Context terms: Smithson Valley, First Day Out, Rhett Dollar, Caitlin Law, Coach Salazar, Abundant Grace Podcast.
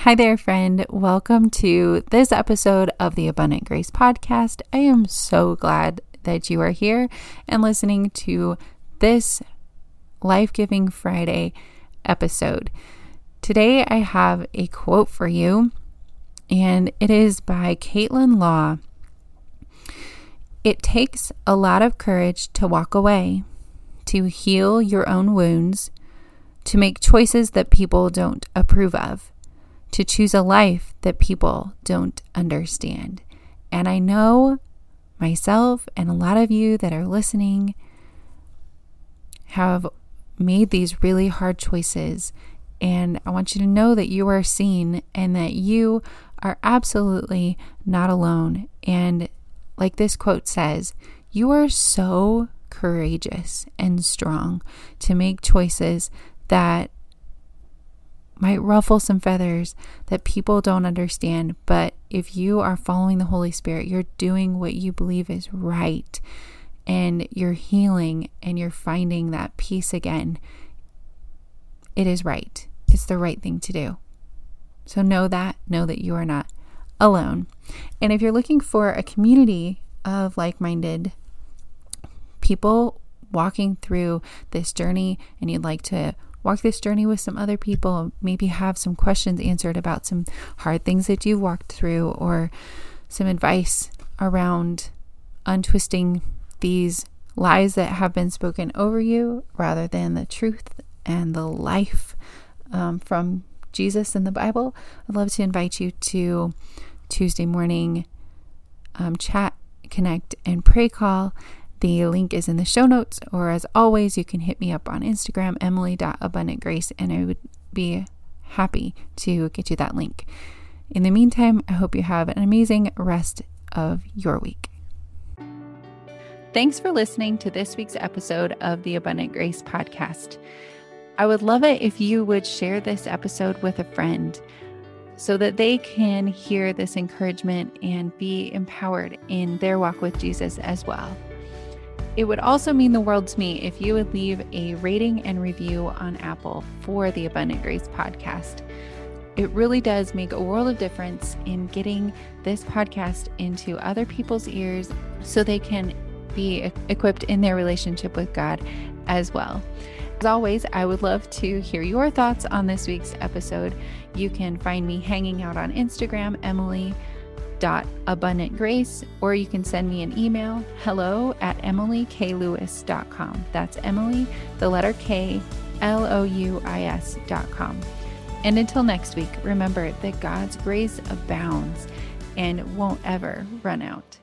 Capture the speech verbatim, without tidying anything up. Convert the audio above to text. Hi there, friend. Welcome to this episode of the Abundant Grace Podcast. I am so glad that you are here and listening to this Life-Giving Friday episode. Today, I have a quote for you, and it is by Caitlin Law. It takes a lot of courage to walk away, to heal your own wounds, to make choices that people don't approve of, to choose a life that people don't understand. And I know myself and a lot of you that are listening have made these really hard choices. And I want you to know that you are seen and that you are absolutely not alone. And like this quote says, you are so courageous and strong to make choices that might ruffle some feathers that people don't understand. But if you are following the Holy Spirit, you're doing what you believe is right, and you're healing and you're finding that peace again. It is right. It's the right thing to do. So know that, know that you are not alone. And if you're looking for a community of like-minded people walking through this journey, and you'd like to walk this journey with some other people, maybe have some questions answered about some hard things that you've walked through, or some advice around untwisting these lies that have been spoken over you rather than the truth and the life um, from Jesus and the Bible, I'd love to invite you to Tuesday morning um, chat, connect, and pray call. The link is in the show notes, or as always, you can hit me up on Instagram, emily dot abundant grace, and I would be happy to get you that link. In the meantime, I hope you have an amazing rest of your week. Thanks for listening to this week's episode of the Abundant Grace Podcast. I would love it if you would share this episode with a friend so that they can hear this encouragement and be empowered in their walk with Jesus as well. It would also mean the world to me if you would leave a rating and review on Apple for the Abundant Grace Podcast. It really does make a world of difference in getting this podcast into other people's ears so they can be equipped in their relationship with God as well. As always, I would love to hear your thoughts on this week's episode. You can find me hanging out on Instagram, emily dot abundant grace, or you can send me an email, hello at emily k lewis dot com. That's Emily, the letter K, L O U I S dot com. And until next week, remember that God's grace abounds and won't ever run out.